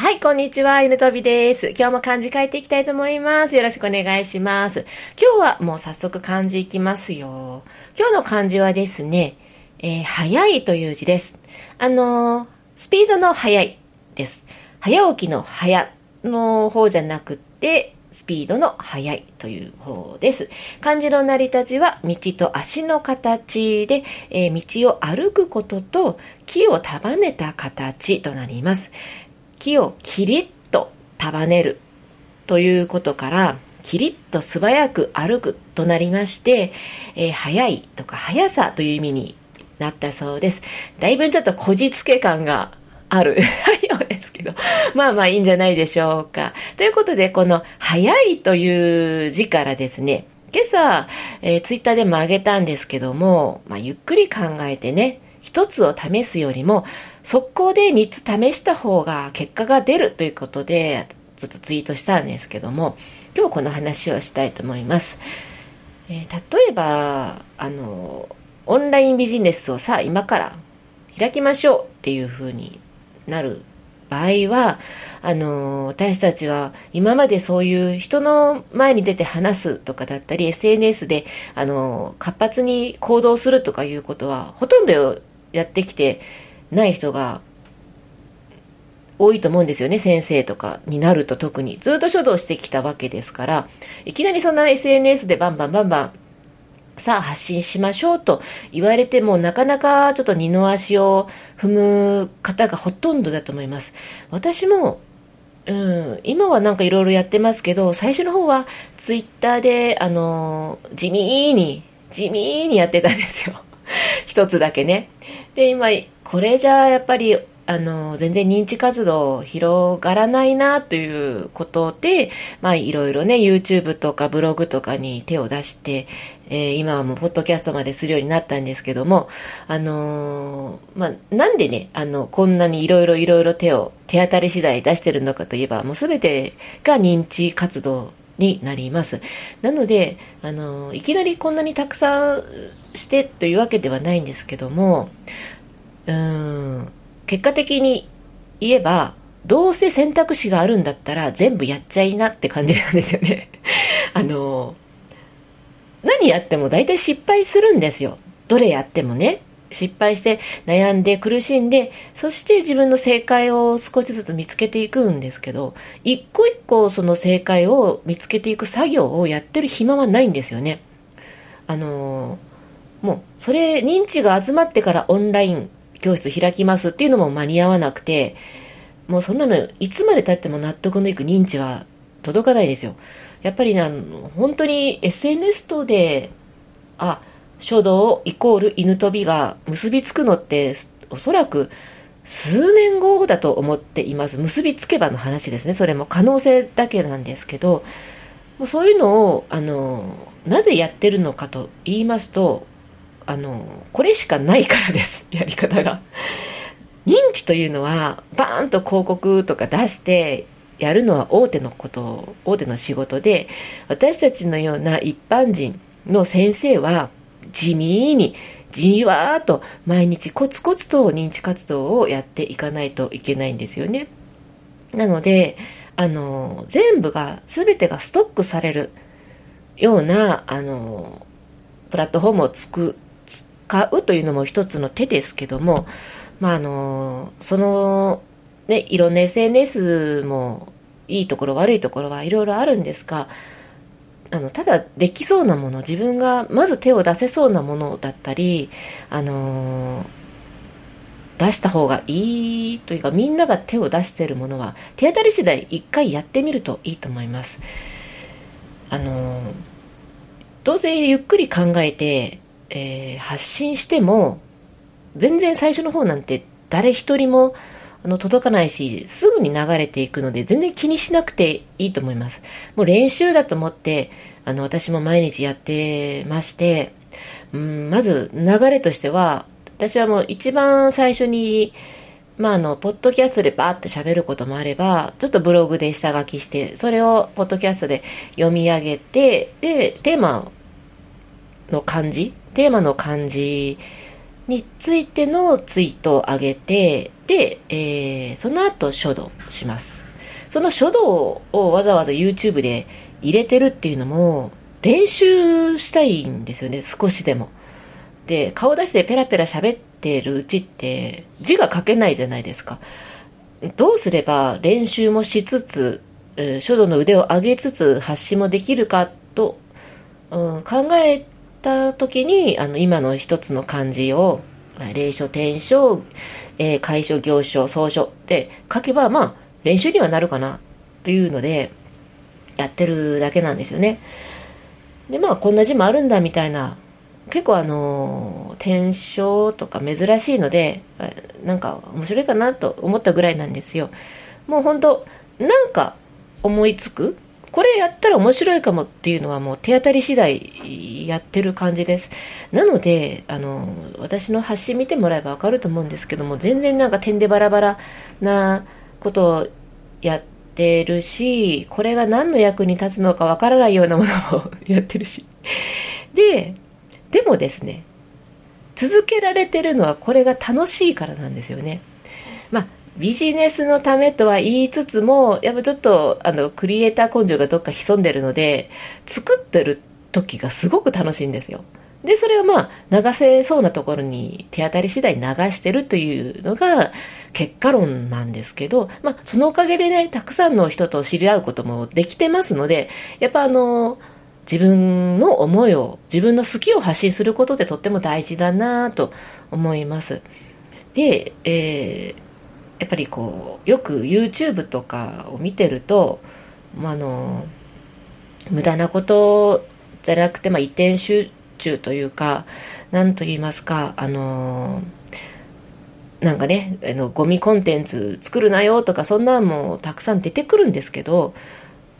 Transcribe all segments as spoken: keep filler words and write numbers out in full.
はい、こんにちは、犬とびです。今日も漢字書いていきたいと思います。よろしくお願いします。今日はもう早速漢字いきますよ。今日の漢字はですね、えー、早いという字です。あのー、スピードの早いです。早起きの早の方じゃなくて、スピードの速いという方です。漢字の成り立ちは道と足の形で、えー、道を歩くことと木を束ねた形となります。木をキリッと束ねるということから、キリッと素早く歩くとなりまして、えー、速いとか速さという意味になったそうです。だいぶちょっとこじつけ感があるようですけど、まあまあいいんじゃないでしょうか。ということで、この早いという字からですね、今朝、えー、ツイッターでも上げたんですけども、まあ、ゆっくり考えてね、一つを試すよりも速攻で三つ試した方が結果が出るということで、ずっとツイートしたんですけども、今日この話をしたいと思います。えー、例えばあのオンラインビジネスをさあ今から開きましょうっていうふうになる場合は、あの私たちは今までそういう人の前に出て話すとかだったり、 エスエヌエス であの活発に行動するとかいうことはほとんどやってきてない人が多いと思うんですよね。先生とかになると特にずっと書道してきたわけですから、いきなりそんな エスエヌエス でバンバンバンバンさあ発信しましょうと言われても、なかなかちょっと二の足を踏む方がほとんどだと思います。私も、うん、今はなんかいろいろやってますけど、最初の方はツイッターであの地味に地味にやってたんですよ一つだけね。で、今これじゃやっぱりあの全然認知活動広がらないなということで、まあいろいろね YouTube とかブログとかに手を出して、えー、今はもうポッドキャストまでするようになったんですけども、あのー、まあなんでねあのこんなにいろいろいろいろ手を手当たり次第出してるのかといえば、もう全てが認知活動になります。なのであのー、いきなりこんなにたくさんしてというわけではないんですけども、うーん。結果的に言えば、どうせ選択肢があるんだったら全部やっちゃいなって感じなんですよねあの何やっても大体失敗するんですよ。どれやってもね、失敗して悩んで苦しんで、そして自分の正解を少しずつ見つけていくんですけど、一個一個その正解を見つけていく作業をやってる暇はないんですよね。あのもうそれ認知が集まってからオンライン教室開きますっていうのも間に合わなくて、もうそんなのいつまで経っても納得のいく認知は届かないですよ。やっぱりな、本当に エスエヌエス 等であ書道イコール犬飛びが結びつくのっておそらく数年後だと思っています。結びつけばの話ですね。それも可能性だけなんですけど、もうそういうのをあのなぜやってるのかと言いますと、あのこれしかないからです。やり方が認知というのはバーンと広告とか出してやるのは大手のこと大手の仕事で、私たちのような一般人の先生は地味にじわーっと毎日コツコツと認知活動をやっていかないといけないんですよね。なのであの全部が全てがストックされるようなあのプラットフォームをつく買うというのも一つの手ですけども、まああのそのねいろんな エスエヌエス もいいところ悪いところはいろいろあるんですが、あのただできそうなもの、自分がまず手を出せそうなものだったり、あの出した方がいいというか、みんなが手を出しているものは手当たり次第一回やってみるといいと思います。あのどうせゆっくり考えて。えー、発信しても全然最初の方なんて誰一人もあの届かないし、すぐに流れていくので全然気にしなくていいと思います。もう練習だと思ってあの私も毎日やってまして、うーんまず流れとしては、私はもう一番最初にまああのポッドキャストでバーって喋ることもあれば、ちょっとブログで下書きしてそれをポッドキャストで読み上げて、でテーマの漢字テーマの漢字についてのツイートを上げて、で、えー、その後書道します。その書道をわざわざ YouTube で入れてるっていうのも練習したいんですよね、少しでも。で、顔出してペラペラ喋ってるうちって字が書けないじゃないですか。どうすれば練習もしつつ、えー、書道の腕を上げつつ発信もできるかと、うん、考えた時に、あの今の一つの漢字を隷書、篆書、えー、楷書、行書、草書って書けば、まあ練習にはなるかなというのでやってるだけなんですよね。で、まあこんな字もあるんだみたいな、結構あの篆書とか珍しいのでなんか面白いかなと思ったぐらいなんですよ。もう本当なんか思いつく、これやったら面白いかもっていうのはもう手当たり次第やってる感じです。なのであの私の発信見てもらえばわかると思うんですけども、全然なんか点でバラバラなことをやってるし、これが何の役に立つのかわからないようなものをやってるし、ででもですね、続けられてるのはこれが楽しいからなんですよね。まあビジネスのためとは言いつつも、やっぱちょっとあのクリエイター根性がどっか潜んでるので、作ってる時がすごく楽しいんですよ。で、それをまあ流せそうなところに手当たり次第流してるというのが結果論なんですけど、まあそのおかげでね、たくさんの人と知り合うこともできてますので、やっぱあの自分の思いを、自分の好きを発信することってとっても大事だなと思います。で、えー、やっぱりこうよく YouTube とかを見てると、まあ、あの無駄なことじゃなくて、まあ、一点集中というか、なんと言いますか、あのなんかね、あのゴミコンテンツ作るなよとか、そんなのもたくさん出てくるんですけど、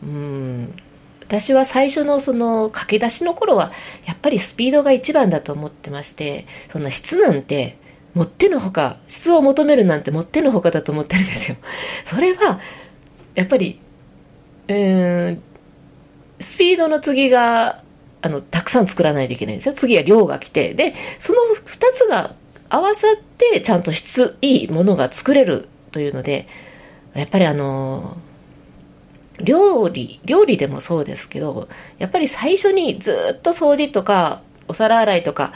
うーん、私は最初のその駆け出しの頃はやっぱりスピードが一番だと思ってまして、そんな質なんてもってのほか、質を求めるなんてもってのほかだと思ってるんですよ。それはやっぱりうーん、スピードの次があのたくさん作らないといけないんですよ。次は量が来て、でそのふたつが合わさってちゃんと質いいものが作れるというので、やっぱりあのー料理、料理でもそうですけど、やっぱり最初にずっと掃除とかお皿洗いとか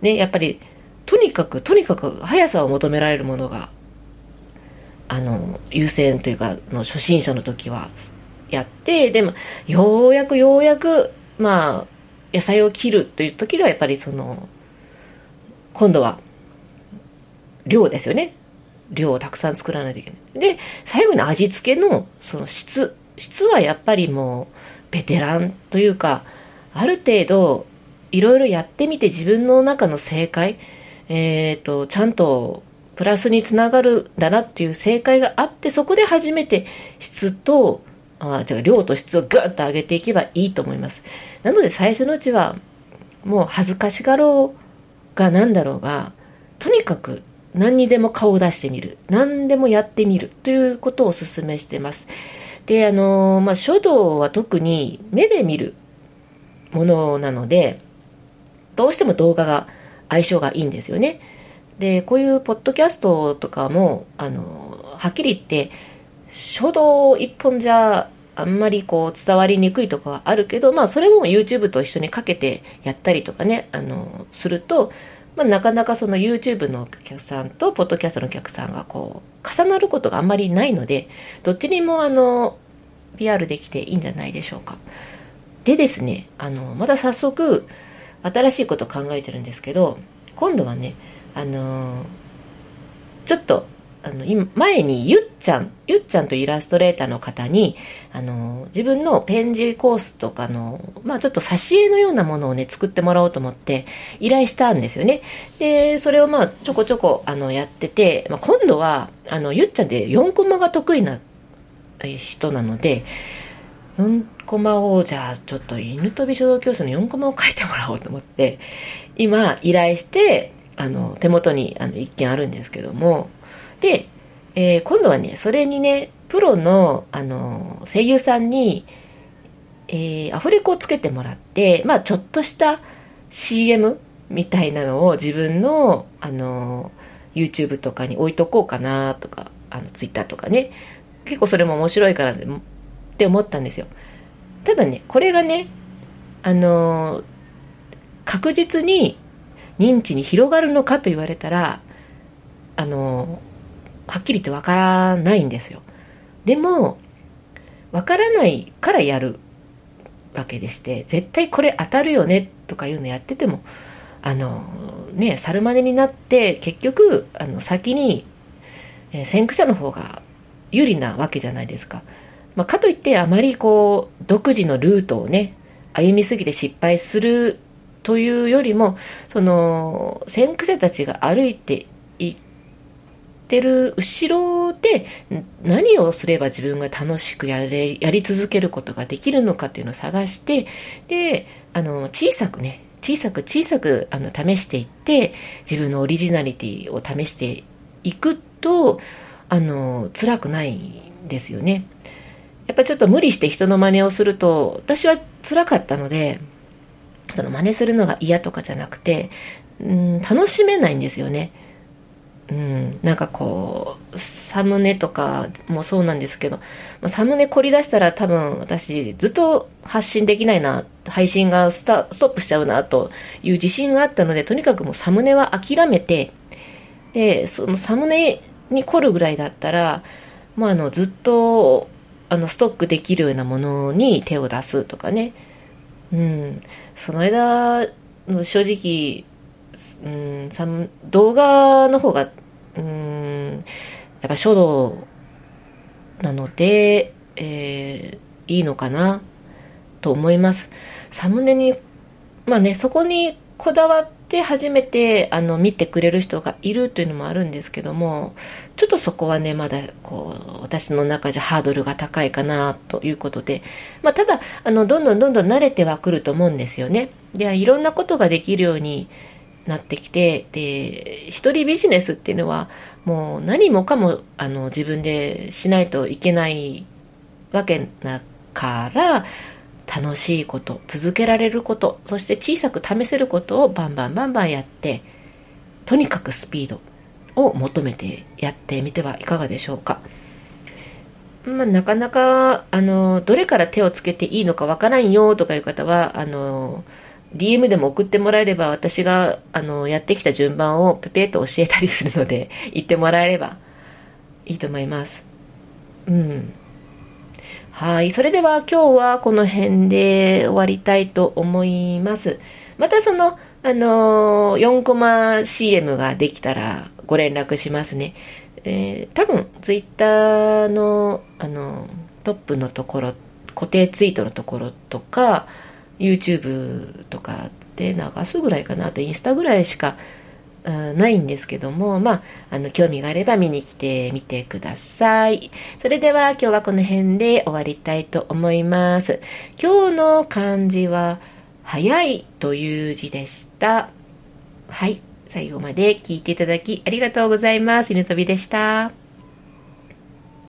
ね、やっぱりとにかくとにかく速さを求められるものがあの優先というか、の初心者の時はやって、でもようやくようやくまあ野菜を切るという時にはやっぱりその今度は量ですよね。量をたくさん作らないといけない。で最後の味付けのその質質はやっぱりもうベテランというか、ある程度いろいろやってみて自分の中の正解、えーと、ちゃんとプラスにつながるんだなっていう正解があって、そこで初めて質とあ違う量と質をグッと上げていけばいいと思います。なので最初のうちはもう恥ずかしがろうがなんだろうが、とにかく何にでも顔を出してみる、何でもやってみるということをお勧めしてます。で、あのまあ、書道は特に目で見るものなので、どうしても動画が相性がいいんですよね。で、こういうポッドキャストとかもあのはっきり言って書道一本じゃあんまりこう伝わりにくいとかはあるけど、まあそれも YouTube と一緒にかけてやったりとかね、あのすると。まあ、なかなかその YouTube のお客さんとポッドキャストのお客さんがこう重なることがあんまりないので、どっちにもあの ピーアール できていいんじゃないでしょうか。でですね、あのまた早速新しいことを考えてるんですけど、今度はね、あのちょっとあの今前にゆっちゃんゆっちゃんとイラストレーターの方にあの自分のペン字コースとかの、まあ、ちょっと挿絵のようなものをね作ってもらおうと思って依頼したんですよね。でそれをまあちょこちょこあのやってて、まあ、今度はあのゆっちゃんでよんコマが得意な人なので、よんコマをじゃあちょっと犬飛び書道教室のよんコマを書いてもらおうと思って今依頼して、あの手元にあの一件あるんですけども、で、えー、今度はね、それにね、プロの、あのー、声優さんに、えー、アフレコをつけてもらって、まあ、ちょっとした シーエムみたいなのを自分の、あの YouTube とかに置いとこうかなとか、あの Twitter とかね、結構それも面白いからって思ったんですよ。ただね、これがね、あの確実に認知に広がるのかと言われたら、あのはっきり言ってわからないんですよ。でもわからないからやるわけでして、絶対これ当たるよねとかいうのやってても、あのね、猿真似になって結局あの先に、えー、先駆者の方が有利なわけじゃないですか。まあ、かといってあまりこう独自のルートをね歩みすぎて失敗するというよりも、その先駆者たちが歩いていってる後ろで何をすれば自分が楽しくやれやり続けることができるのかっていうのを探して、であの小さくね小さく小さくあの試していって、自分のオリジナリティを試していくと、あの辛くないんですよね。やっぱちょっと無理して人の真似をすると、私は辛かったので、その真似するのが嫌とかじゃなくて、うん、楽しめないんですよね。うん、なんかこうサムネとかもそうなんですけど、サムネ凝り出したら多分私ずっと発信できないな、配信がスタ、ストップしちゃうなという自信があったので、とにかくもうサムネは諦めて、でそのサムネに凝るぐらいだったら、まあ、あのずっとあのストックできるようなものに手を出すとかね、うん、その間正直、うん、サム動画の方が、うん、やっぱ書道なので、えー、いいのかなと思います。サムネに、まあね、そこにこだわって初めてあの見てくれる人がいるというのもあるんですけども、ちょっとそこはねまだこう私の中じゃハードルが高いかなということで、まあ、ただあのどんどんどんどん慣れてはくると思うんですよね。で、いろんなことができるようになってきて、で一人ビジネスっていうのはもう何もかもあの自分でしないといけないわけだから、楽しいこと、続けられること、そして小さく試せることをバンバンバンバンやって、とにかくスピードを求めてやってみてはいかがでしょうか。まあ、なかなかあのどれから手をつけていいのかわからんよとかいう方は、あのディーエム でも送ってもらえれば、私があのやってきた順番をペペッと教えたりするので言ってもらえればいいと思います。うん、はい。それでは今日はこの辺で終わりたいと思います。またその、あのー、よんコマ シーエム ができたらご連絡しますね。えー、多分ツイッターの、あのー、トップのところ、固定ツイートのところとかYouTube とかで流すぐらいかな、あとインスタぐらいしか、うん、ないんですけども、まあ、あの興味があれば見に来てみてください。それでは今日はこの辺で終わりたいと思います。今日の漢字は早いという字でした。はい、最後まで聞いていただきありがとうございます。犬ぞびでした。